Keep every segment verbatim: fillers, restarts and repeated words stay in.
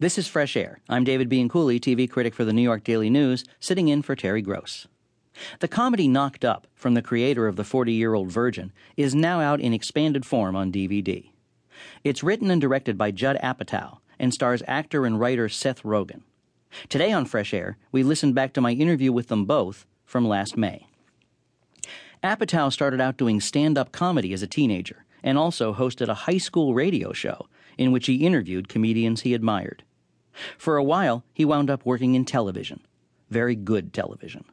This is Fresh Air. I'm David Bianculli, T V critic for the New York Daily News, sitting in for Terry Gross. The comedy Knocked Up, from the creator of The forty-Year-Old Virgin, is now out in expanded form on D V D. It's written and directed by Judd Apatow and stars actor and writer Seth Rogen. Today on Fresh Air, we listen back to my interview with them both from last May. Apatow started out doing stand-up comedy as a teenager and also hosted a high school radio show in which he interviewed comedians he admired. For a while, he wound up working in television, very good television.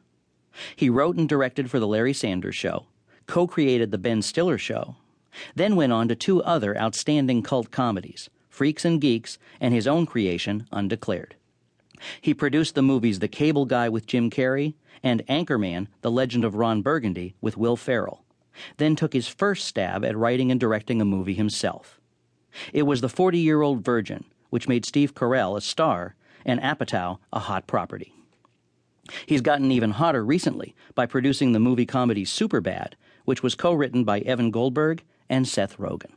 He wrote and directed for The Larry Sanders Show, co-created The Ben Stiller Show, then went on to two other outstanding cult comedies, Freaks and Geeks, and his own creation, Undeclared. He produced the movies The Cable Guy with Jim Carrey and Anchorman, The Legend of Ron Burgundy with Will Ferrell, then took his first stab at writing and directing a movie himself. It was The forty-Year-Old Virgin, which made Steve Carell a star and Apatow a hot property. He's gotten even hotter recently by producing the movie comedy Superbad, which was co-written by Evan Goldberg and Seth Rogen.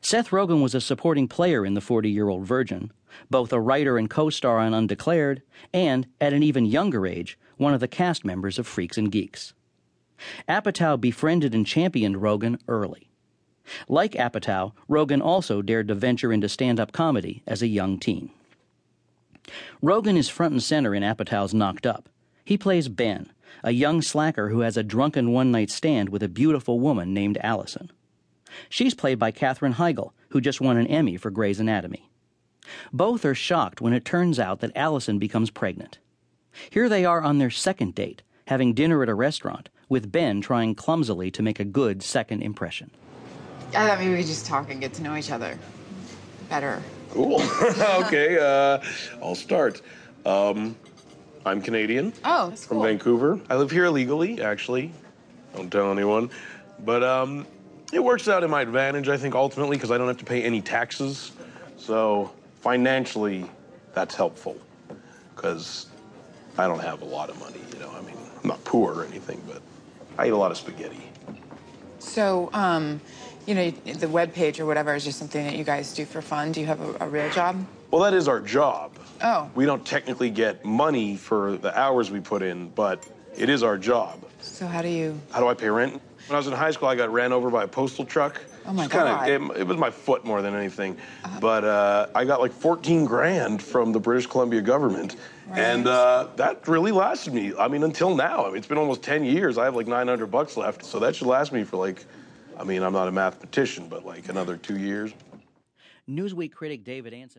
Seth Rogen was a supporting player in The forty-Year-Old Virgin, both a writer and co-star on Undeclared, and, at an even younger age, one of the cast members of Freaks and Geeks. Apatow befriended and championed Rogen early. Like Apatow, Rogen also dared to venture into stand-up comedy as a young teen. Rogen is front and center in Apatow's Knocked Up. He plays Ben, a young slacker who has a drunken one-night stand with a beautiful woman named Allison. She's played by Katherine Heigl, who just won an Emmy for Grey's Anatomy. Both are shocked when it turns out that Allison becomes pregnant. Here they are on their second date, having dinner at a restaurant, with Ben trying clumsily to make a good second impression. I thought maybe we just talk and get to know each other better. Cool. Okay, uh, I'll start. Um, I'm Canadian. Oh, that's cool. From Vancouver. I live here illegally, actually. Don't tell anyone. But um, it works out in my advantage, I think, ultimately, because I don't have to pay any taxes. So financially, that's helpful, because I don't have a lot of money, you know. I mean, I'm not poor or anything, but I eat a lot of spaghetti. So, um... you know, the webpage or whatever is just something that you guys do for fun. Do you have a, a real job? Well, that is our job. Oh. We don't technically get money for the hours we put in, but it is our job. So how do you... How do I pay rent? When I was in high school, I got ran over by a postal truck. Oh, my God. Kinda, it, it was my foot more than anything. Uh, but uh, I got like fourteen grand from the British Columbia government. Right. And uh, that really lasted me. I mean, until now. I mean, it's been almost ten years. I have like nine hundred bucks left. So that should last me for like... I mean, I'm not a mathematician, but like another two years. Newsweek critic David Anson.